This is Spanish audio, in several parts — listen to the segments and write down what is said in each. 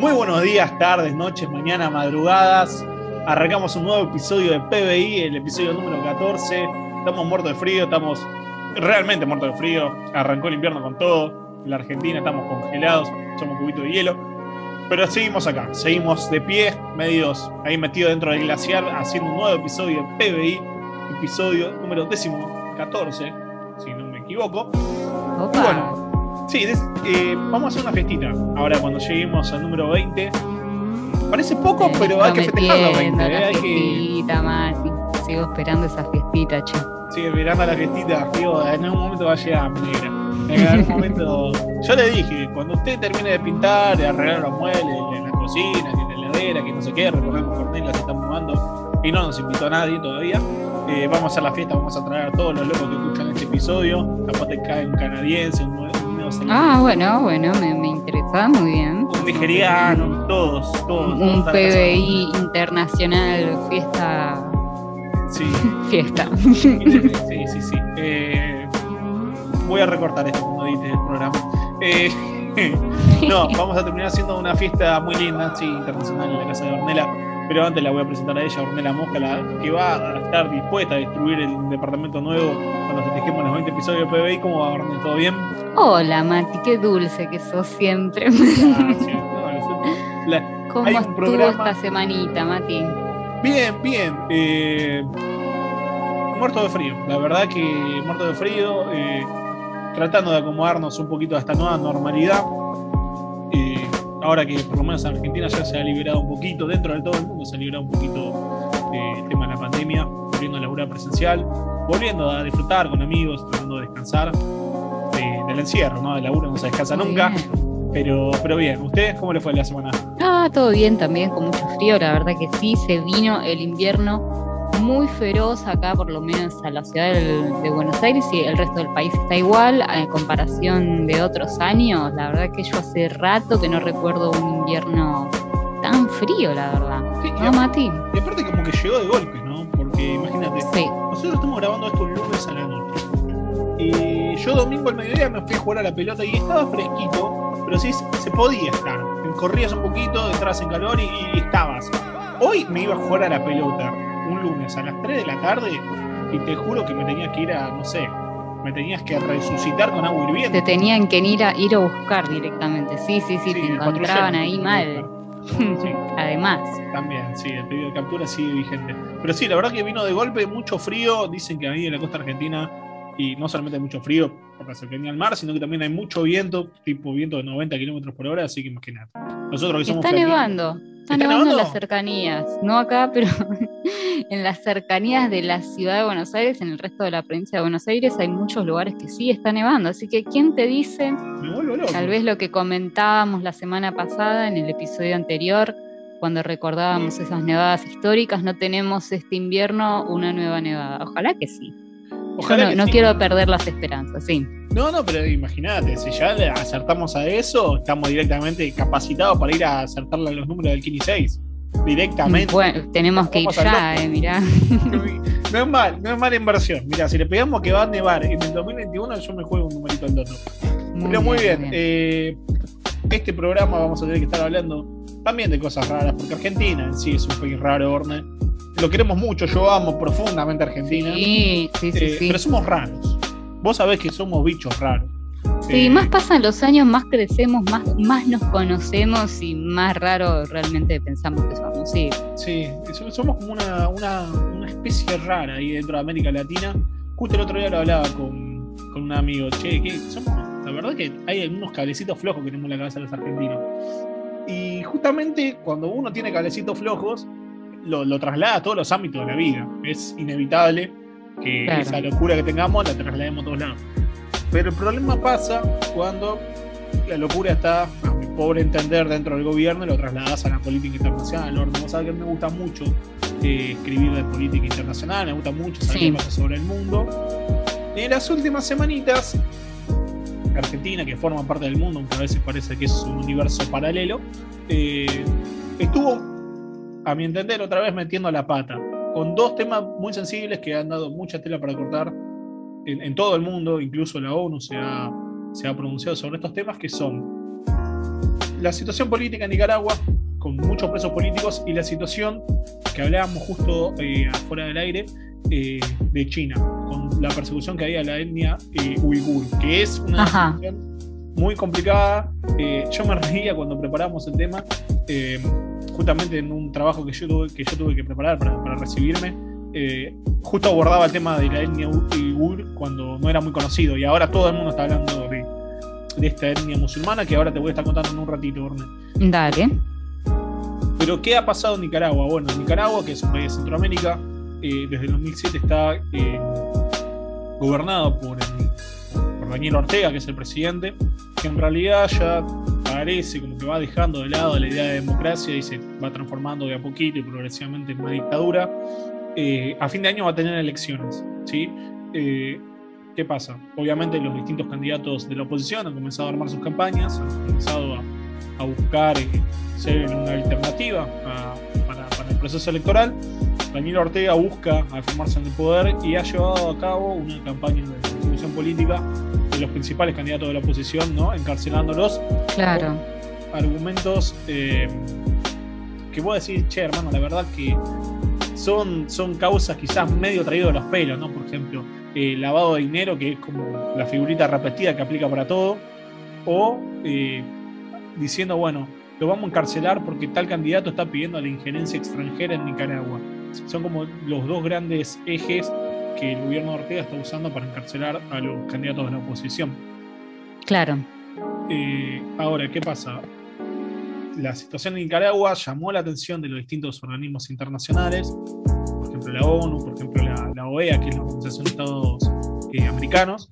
Muy buenos días, tardes, noches, mañana, madrugadas. Arrancamos un nuevo episodio de PBI, el episodio número 14. Estamos muertos de frío, estamos realmente muertos de frío. Arrancó el invierno con todo. En la Argentina estamos congelados, somos cubitos de hielo. Pero seguimos acá, seguimos de pie, medios ahí metidos dentro del glaciar, haciendo un nuevo episodio de PBI, episodio número 14, si no me equivoco. Opa. Y bueno, sí, vamos a hacer una fiestita ahora cuando lleguemos al número 20. Parece poco, pero hay que festejar los 20. Hay fiestita, que... Mati. Sigo esperando esa fiestita, che. Sigue esperando la fiestita, digo, en algún momento va a llegar, negra. En algún momento, yo le dije, cuando usted termine de pintar, de arreglar los muebles, en la cocina, que en la heladera, que no sé qué, recordemos Cornelia, se están mudando y no nos invitó a nadie todavía. Vamos a hacer la fiesta, vamos a traer a todos los locos que escuchan este episodio. Capaz te cae un canadiense, un neozelandés. Ah, bueno, me interesaba muy bien. Un nigeriano, todos. Un PBI internacional, fiesta. Sí. Fiesta. Sí. Voy a recortar esto cuando edite el programa. No, vamos a terminar haciendo una fiesta muy linda, sí, internacional en la casa de Ornella. Pero antes la voy a presentar a ella, Ornella Mosca, que va a estar dispuesta a destruir el departamento nuevo cuando festejemos los 20 episodios de PBI. ¿Cómo va, Ornella? ¿Todo bien? Hola, Mati, qué dulce que sos siempre. ¿Cómo estuvo esta semanita, Mati? Bien. Muerto de frío, la verdad que muerto de frío. Tratando de acomodarnos un poquito a esta nueva normalidad, ahora que por lo menos en Argentina ya se ha liberado un poquito, dentro de todo el mundo se ha liberado un poquito el tema de la pandemia, volviendo a laburar presencial, volviendo a disfrutar con amigos, tratando de descansar del encierro, ¿no? Del laburo no se descansa nunca, pero bien. ¿Ustedes cómo les fue la semana? Ah, todo bien también, con mucho frío, la verdad que sí, se vino el invierno muy feroz acá, por lo menos a la ciudad de Buenos Aires, y el resto del país está igual en comparación de otros años. La verdad que yo hace rato que no recuerdo un invierno tan frío, la verdad. Sí, ¿no, Mati? Y aparte como que llegó de golpe, ¿no? Porque imagínate, sí, nosotros estamos grabando esto un lunes a la noche. Y yo domingo al mediodía me fui a jugar a la pelota y estaba fresquito, pero sí se podía estar. Corrías un poquito, entrabas en calor y estabas. Hoy me iba a jugar a la pelota un lunes a las 3 de la tarde y te juro que me tenías que ir a, no sé, me tenías que resucitar con agua hirviendo. Te tenían que ir a buscar directamente, sí, te encontraban ahí mal. Sí. Además. También, sí, el pedido de captura sigue vigente. Pero sí, la verdad que vino de golpe, mucho frío, dicen que ahí en la costa argentina, y no solamente hay mucho frío por la cercanía al mar, sino que también hay mucho viento, tipo viento de 90 kilómetros por hora, así que imagínate. Nosotros que somos... Está nevando. Está nevando en las cercanías, no acá, pero en las cercanías de la ciudad de Buenos Aires, en el resto de la provincia de Buenos Aires, hay muchos lugares que sí está nevando. Así que, ¿quién te dice? Me vuelvo loco. Tal vez lo que comentábamos la semana pasada, en el episodio anterior, cuando recordábamos esas nevadas históricas, no tenemos este invierno una nueva nevada. Ojalá que sí. No quiero perder las esperanzas, sí. No, pero imagínate, si ya acertamos a eso, estamos directamente capacitados para ir a acertarle los números del 15 y 6. Directamente. Bueno, tenemos que ir ya, mirá. No es mala inversión. Mirá, si le pegamos que va a nevar en el 2021, yo me juego un numerito al dato. Pero muy bien. Este programa vamos a tener que estar hablando también de cosas raras, porque Argentina en sí es un país raro, Orne. Lo queremos mucho, yo amo profundamente a Argentina. Sí. Pero somos raros. Vos sabés que somos bichos raros. Sí, más pasan los años, más crecemos, más nos conocemos y más raro realmente pensamos que somos. Sí, somos como una especie rara ahí dentro de América Latina. Justo el otro día lo hablaba con un amigo. Che, ¿qué somos? La verdad que hay algunos cablecitos flojos que tenemos en la cabeza de los argentinos. Y justamente cuando uno tiene cablecitos flojos, lo traslada a todos los ámbitos de la vida. Es inevitable que esa locura que tengamos la traslademos a todos lados. Pero el problema pasa cuando la locura está, a mi pobre entender, dentro del gobierno y lo trasladas a la política internacional. Orne, vos sabés que a mí me gusta mucho escribir de política internacional, me gusta mucho saber qué pasa sobre el mundo. En las últimas semanitas, Argentina, que forma parte del mundo, aunque a veces parece que es un universo paralelo, estuvo, a mi entender, otra vez metiendo la pata con dos temas muy sensibles que han dado mucha tela para cortar en todo el mundo. Incluso la ONU se ha pronunciado sobre estos temas, que son la situación política en Nicaragua, con muchos presos políticos, y la situación que hablábamos justo afuera del aire de China, con la persecución que había de la etnia uigur, que es una situación muy complicada. Yo me reía cuando preparamos el tema, justamente en un trabajo que yo tuve que preparar para recibirme. Justo abordaba el tema de la etnia uigur cuando no era muy conocido, y ahora todo el mundo está hablando de esta etnia musulmana, que ahora te voy a estar contando en un ratito, Orne. Dale. Pero ¿qué ha pasado en Nicaragua? Bueno, Nicaragua, que es un país de Centroamérica, desde el 2007 está gobernado por Daniel Ortega, que es el presidente, que en realidad ya parece como que va dejando de lado la idea de democracia y se va transformando de a poquito y progresivamente en una dictadura. A fin de año va a tener elecciones, ¿sí? ¿Qué pasa? Obviamente los distintos candidatos de la oposición han comenzado a armar sus campañas, han comenzado a buscar ser una alternativa para el proceso electoral. Daniel Ortega busca afirmarse en el poder y ha llevado a cabo una campaña de persecución política de los principales candidatos de la oposición, ¿no? Encarcelándolos. Claro. Con argumentos que vos decís, che, hermano, la verdad que son causas quizás medio traídas de los pelos, ¿no? Por ejemplo, lavado de dinero, que es como la figurita repetida que aplica para todo, o diciendo, bueno, lo vamos a encarcelar porque tal candidato está pidiendo la injerencia extranjera en Nicaragua. Son como los dos grandes ejes que el gobierno de Ortega está usando para encarcelar a los candidatos de la oposición. Claro. Ahora, ¿qué pasa? La situación en Nicaragua llamó la atención de los distintos organismos internacionales, por ejemplo la ONU, por ejemplo la OEA, que es la Organización de Estados Americanos,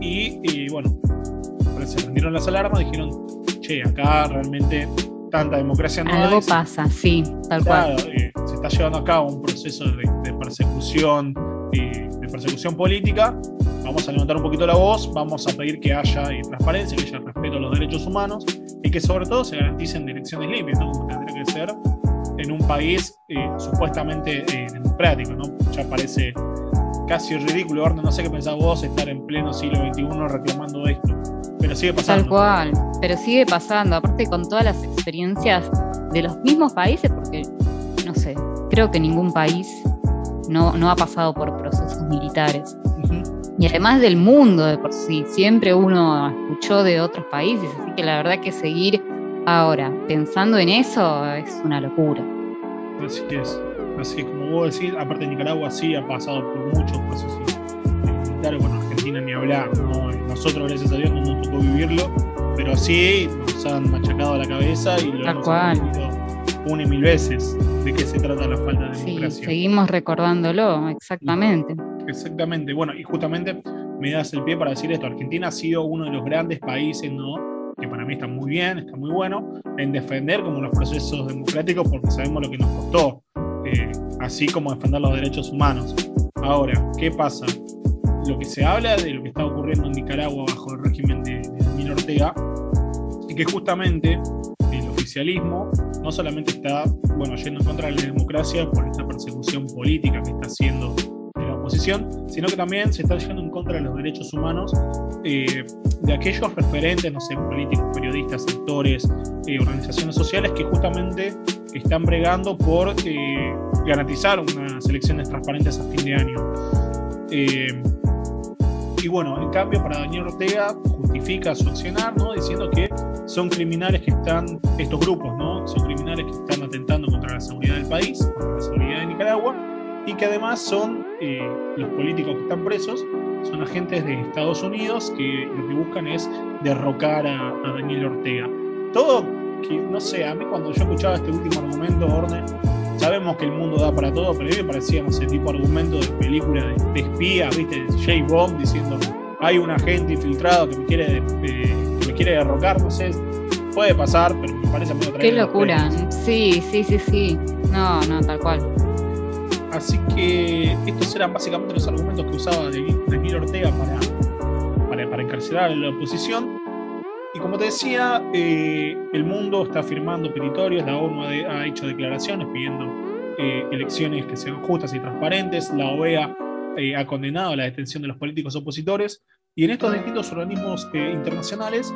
y bueno, se prendieron las alarmas, dijeron, che, acá realmente tanta democracia no hay. Algo pasa, sí, tal cual. Se está llevando a cabo un proceso de persecución política. Vamos a levantar un poquito la voz, vamos a pedir que haya transparencia, que haya respeto a los derechos humanos y que sobre todo se garanticen elecciones limpias, ¿no? Como tendría que ser en un país supuestamente democrático, ¿no? Ya parece casi ridículo, Orne, no sé qué pensás vos, estar en pleno siglo XXI reclamando esto, pero sigue pasando. Tal cual, pero sigue pasando, aparte con todas las experiencias de los mismos países, porque, no sé, creo que ningún país no ha pasado por procesos militares. Y además del mundo de por sí, siempre uno escuchó de otros países, así que la verdad que seguir ahora pensando en eso es una locura. Así es, así como vos decís, aparte Nicaragua sí ha pasado por muchos procesos militares, bueno, Argentina ni hablar, ¿no? Nosotros gracias a Dios no nos tocó vivirlo, pero sí nos han machacado la cabeza y lo hemos vivido una y mil veces, de qué se trata la falta de democracia. Sí, seguimos recordándolo, exactamente. Exactamente, bueno, y justamente me das el pie para decir esto. Argentina ha sido uno de los grandes países, ¿no?, que para mí está muy bien, está muy bueno en defender como los procesos democráticos, porque sabemos lo que nos costó, así como defender los derechos humanos. Ahora, ¿qué pasa? Lo que se habla de lo que está ocurriendo en Nicaragua bajo el régimen de Daniel Ortega, y que justamente el oficialismo no solamente está, bueno, yendo en contra de la democracia por esta persecución política que está haciendo oposición, sino que también se está yendo en contra de los derechos humanos de aquellos referentes, no sé, políticos, periodistas, sectores, organizaciones sociales que justamente están bregando por garantizar unas elecciones transparentes a fin de año. Y bueno, en cambio, para Daniel Ortega justifica su accionar, ¿no?, diciendo que son criminales que están, estos grupos, ¿no?, son criminales que están atentando contra la seguridad del país, contra la seguridad de Nicaragua, y que además son los políticos que están presos, son agentes de Estados Unidos que lo que buscan es derrocar a Daniel Ortega. Todo, que no sé, a mí cuando yo escuchaba este último argumento, Orne, sabemos que el mundo da para todo, pero a mí me parecía ese tipo de argumento de película de espías, ¿viste? J. Bomb diciendo, hay un agente infiltrado que me quiere derrocar, no sé, puede pasar, pero me parece muy atractivo. Qué locura, sí, no, tal cual. Así que estos eran básicamente los argumentos que usaba Daniel Ortega para encarcelar a la oposición. Y como te decía, el mundo está firmando petitorios, la ONU ha hecho declaraciones pidiendo elecciones que sean justas y transparentes, la OEA ha condenado la detención de los políticos opositores, y en estos distintos organismos internacionales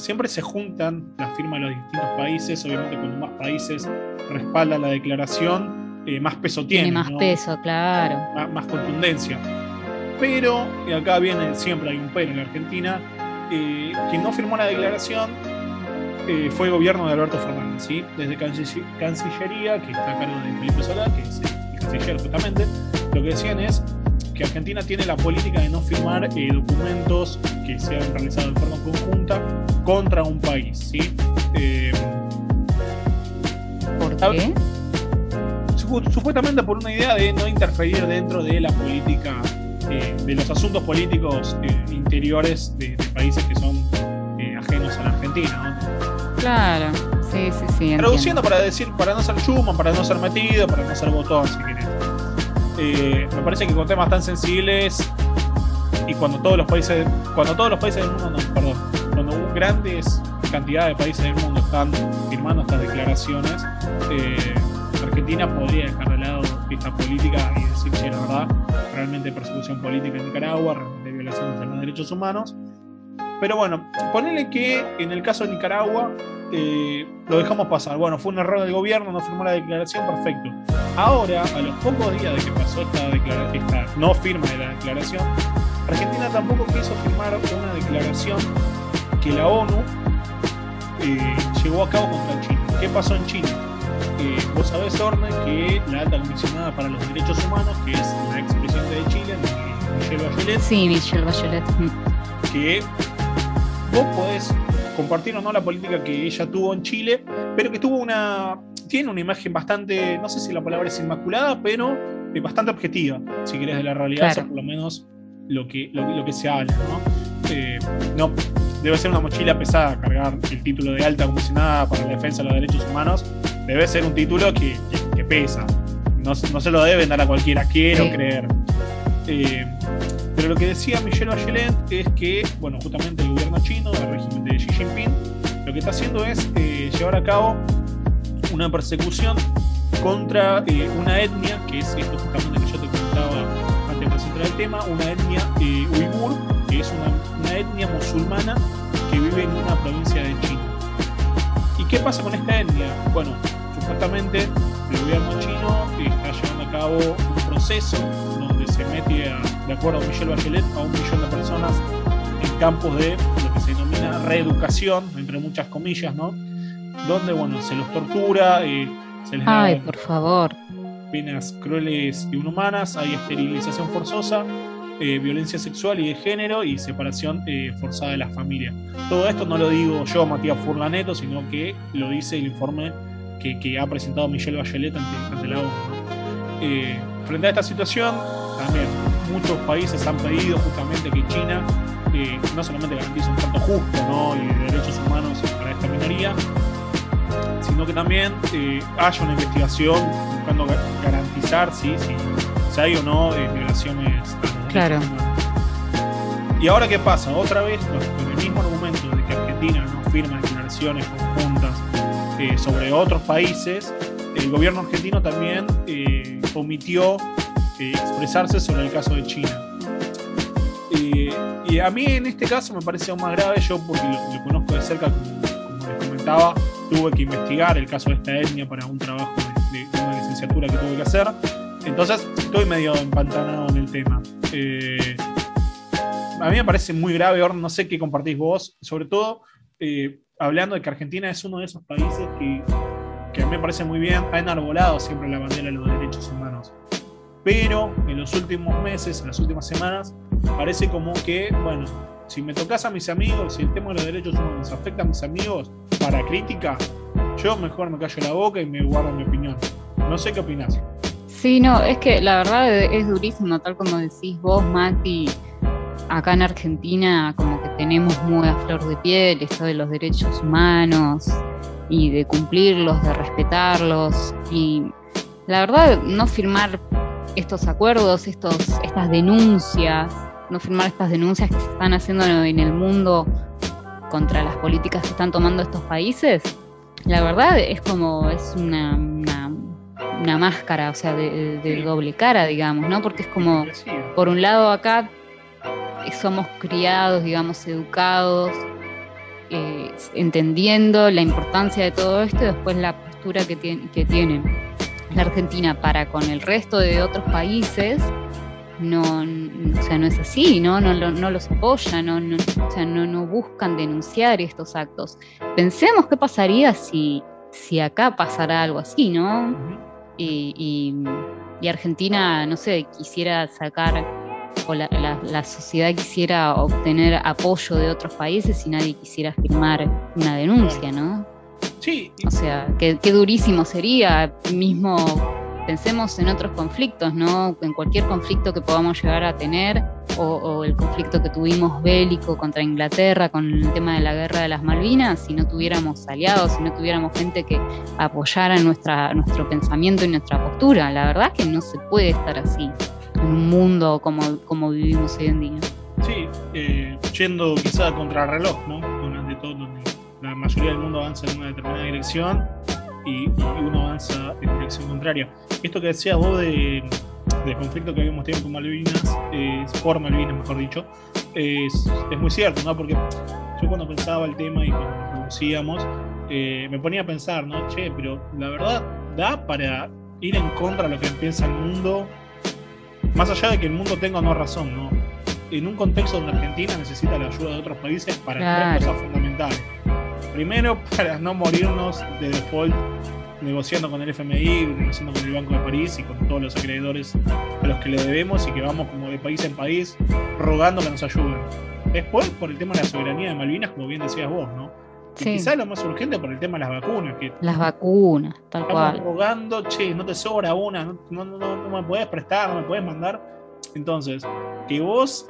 siempre se juntan las firmas de los distintos países, obviamente cuando más países respaldan la declaración, más peso tiene, más, ¿no?, peso, claro. Más contundencia. Pero, y acá viene, siempre hay un pero en la Argentina, quien no firmó la declaración fue el gobierno de Alberto Fernández, ¿sí? Desde Cancillería, que está a cargo de Felipe Solá, que es el canciller justamente, lo que decían es que Argentina tiene la política de no firmar documentos que se han realizado de forma conjunta contra un país, ¿sí? ¿Por qué? Supuestamente por una idea de no interferir dentro de la política, de los asuntos políticos interiores de países que son ajenos a la Argentina, ¿no? Claro, sí. Traduciendo, para decir, para no ser chuma, para no ser metido, para no ser botón, si querés. Me parece que con temas tan sensibles y cuando grandes cantidades de países del mundo están firmando estas declaraciones, Argentina podría dejar de lado esta política y decir si es verdad, realmente persecución política en Nicaragua, realmente violaciones de los derechos humanos. Pero bueno, ponele que en el caso de Nicaragua lo dejamos pasar. Bueno, fue un error del gobierno, no firmó la declaración, perfecto. Ahora, a los pocos días de que pasó esta no firma de la declaración, Argentina tampoco quiso firmar una declaración que la ONU llevó a cabo contra China. ¿Qué pasó en China? Vos sabés, Orne, que la alta comisionada para los derechos humanos, que es la expresidenta de Chile, Michelle Bachelet. Sí, Michelle Bachelet. Que vos podés compartir o no la política que ella tuvo en Chile, pero que tiene una imagen bastante, no sé si la palabra es inmaculada, pero bastante objetiva, si querés, de la realidad, claro. O sea, por lo menos lo que se habla, ¿no? No debe ser una mochila pesada cargar el título de alta comisionada para la defensa de los derechos humanos, debe ser un título que pesa, no se lo deben dar a cualquiera, quiero creer. Pero lo que decía Michelle Bachelet es que, bueno, justamente el gobierno chino, el régimen de Xi Jinping, lo que está haciendo es llevar a cabo una persecución contra una etnia, que es esto justamente que yo te comentaba antes de presentar el tema, una etnia uigur, que es una etnia musulmana que vive en una provincia de China. ¿Y qué pasa con esta etnia? Bueno, supuestamente el gobierno chino está llevando a cabo un proceso donde se mete, de acuerdo a Michelle Bachelet, a 1 millón de personas en campos de lo que se denomina reeducación, entre muchas comillas, ¿no? Donde, bueno, se los tortura, se les da, por favor, penas crueles y inhumanas, hay esterilización forzosa, violencia sexual y de género y separación forzada de las familias. Todo esto no lo digo yo, Matías Furlaneto, sino que lo dice el informe que ha presentado Michelle Bachelet ante la ONU. Frente a esta situación, también muchos países han pedido justamente que China no solamente garantice un trato justo, ¿no?, y de derechos humanos para esta minoría, sino que también haya una investigación buscando garantizar si hay o no violaciones. Claro. ¿Y ahora qué pasa? Otra vez, con el mismo argumento de que Argentina no firma declaraciones conjuntas sobre otros países, el gobierno argentino también omitió expresarse sobre el caso de China. Y a mí en este caso me parece aún más grave, yo porque lo conozco de cerca, como les comentaba, tuve que investigar el caso de esta etnia para un trabajo de una licenciatura que tuve que hacer. Entonces estoy medio empantanado en el tema. A mí me parece muy grave, Orn, no sé qué compartís vos, sobre todo hablando de que Argentina es uno de esos países que a mí me parece muy bien, ha enarbolado siempre la bandera de los derechos humanos. Pero en los últimos meses, en las últimas semanas, parece como que, bueno, si me tocas a mis amigos, si el tema de los derechos humanos afecta a mis amigos para crítica, yo mejor me callo la boca y me guardo mi opinión. No sé qué opinás. Sí, no, es que la verdad es durísimo, tal como decís vos, Mati. Acá en Argentina como que tenemos muy a flor de piel esto de los derechos humanos y de cumplirlos, de respetarlos, y la verdad no firmar estos acuerdos, estas denuncias que se están haciendo en el mundo contra las políticas que están tomando estos países, la verdad es como, es una máscara, o sea, de doble cara, digamos, ¿no? Porque es como, por un lado acá somos criados, digamos, educados entendiendo la importancia de todo esto y después la postura que tiene la Argentina para con el resto de otros países. No es así, no los apoya, no buscan denunciar estos actos. Pensemos qué pasaría si acá pasara algo así, ¿no? Y Argentina, no sé, quisiera sacar, o la sociedad quisiera obtener apoyo de otros países y nadie quisiera firmar una denuncia, ¿no? Sí. O sea, qué durísimo sería. Mismo pensemos en otros conflictos, ¿no? En cualquier conflicto que podamos llegar a tener, o el conflicto que tuvimos bélico contra Inglaterra con el tema de la guerra de las Malvinas, si no tuviéramos aliados, si no tuviéramos gente que apoyara nuestro pensamiento y nuestra postura. La verdad que no se puede estar así en un mundo como vivimos hoy en día. Sí, yendo quizá a contrarreloj, ¿no? De todo, donde la mayoría del mundo avanza en una determinada dirección y uno avanza en dirección contraria. Esto que decías vos del conflicto que habíamos tenido con Malvinas, por Malvinas mejor dicho, es muy cierto, ¿no? Porque yo cuando pensaba el tema y cuando nos conocíamos, me ponía a pensar, ¿no? Che, pero la verdad da para ir en contra de lo que piensa el mundo, más allá de que el mundo tenga o no razón, ¿no? En un contexto donde Argentina necesita la ayuda de otros países para tres cosas fundamentales. Primero, para no morirnos de default negociando con el FMI, negociando con el Banco de París y con todos los acreedores a los que le debemos y que vamos como de país en país rogando que nos ayuden. Después, por el tema de la soberanía de Malvinas, como bien decías vos, ¿no? Sí. Y quizás lo más urgente por el tema de las vacunas. Las vacunas, tal cual. Estamos rogando, che, no te sobra una, no me podés prestar, no me podés mandar. Entonces, que vos,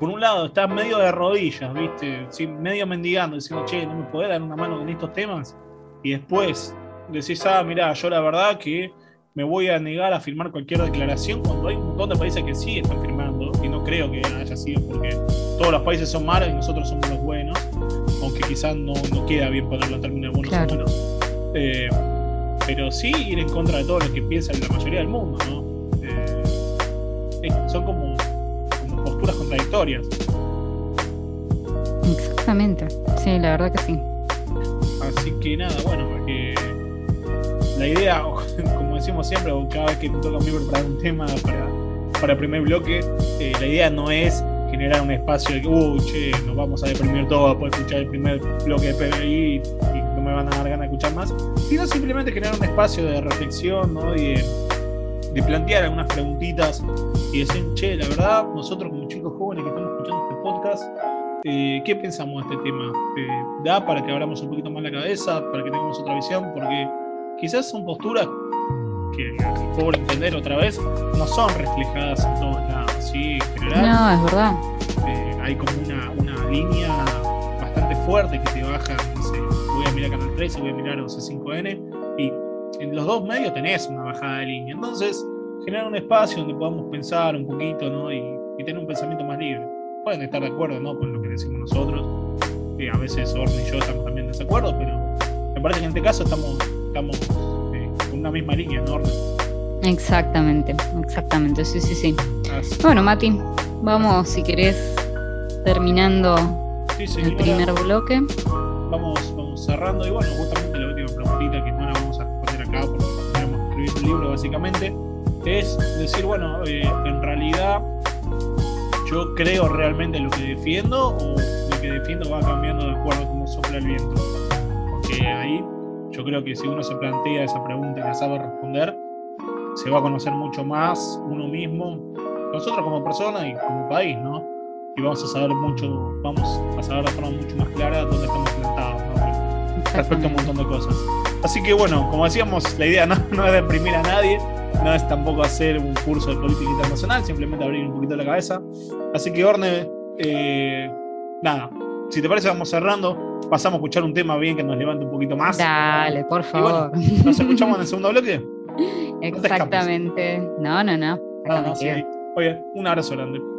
por un lado, estás medio de rodillas, ¿viste? Sí, medio mendigando, diciendo, che, no me podés dar una mano con estos temas. Y después decís, mirá, yo la verdad que me voy a negar a firmar cualquier declaración cuando hay un montón de países que sí están firmando. Y no creo que haya sido porque todos los países son malos y nosotros somos los buenos. Aunque quizás no queda bien para los términos buenos o malos. Pero sí ir en contra de todo lo que piensa la mayoría del mundo, ¿no? Son como posturas contradictorias. Exactamente. Sí, la verdad que sí. Así que nada, bueno, porque la idea, como decimos siempre, cada vez que me toca a mí preparar un tema para el primer bloque, la idea no es generar un espacio de que, nos vamos a deprimir todos por escuchar el primer bloque de PBI y no me van a dar ganas de escuchar más, sino simplemente generar un espacio de reflexión, ¿no? Y de plantear algunas preguntitas y decir, la verdad, nosotros como chicos jóvenes que estamos escuchando este podcast, ¿qué pensamos de este tema? ¿Da para que abramos un poquito más la cabeza, para que tengamos otra visión? Porque quizás son posturas que, por entender otra vez, no son reflejadas en todos lados, ¿sí? En general, no, es verdad. Hay como una línea bastante fuerte que te baja, no sé, voy a mirar Canal 3 y voy a mirar C5N, y en los dos medios tenés una bajada de línea. Entonces, generar un espacio donde podamos pensar un poquito, ¿no? Y tener un pensamiento más libre. Pueden estar de acuerdo, ¿no?, con lo que decimos nosotros. A veces Orne y yo estamos también en desacuerdo, pero me parece que en este caso estamos con una misma línea, ¿no, Orne? Exactamente, sí. Así. Bueno, Mati, vamos, si querés, terminando el primer bloque. Vamos cerrando, y bueno, justamente la última preguntita que no la vamos a responder acá porque queremos escribir un libro, básicamente, es decir, bueno, en realidad, ¿yo creo realmente lo que defiendo o lo que defiendo va cambiando de acuerdo a cómo sopla el viento? Porque ahí yo creo que si uno se plantea esa pregunta y la sabe responder, se va a conocer mucho más uno mismo, nosotros como persona y como país, ¿no? Y vamos a saber de forma mucho más clara dónde estamos plantados, ¿no? Respecto a un montón de cosas. Así que bueno, como decíamos, la idea no es deprimir a nadie, no es tampoco hacer un curso de política internacional, simplemente abrir un poquito la cabeza. Así que, Orne, nada, si te parece vamos cerrando, pasamos a escuchar un tema bien que nos levante un poquito más. Dale, por favor. Y bueno, nos escuchamos en el segundo bloque. Exactamente. No. Oye, un abrazo grande.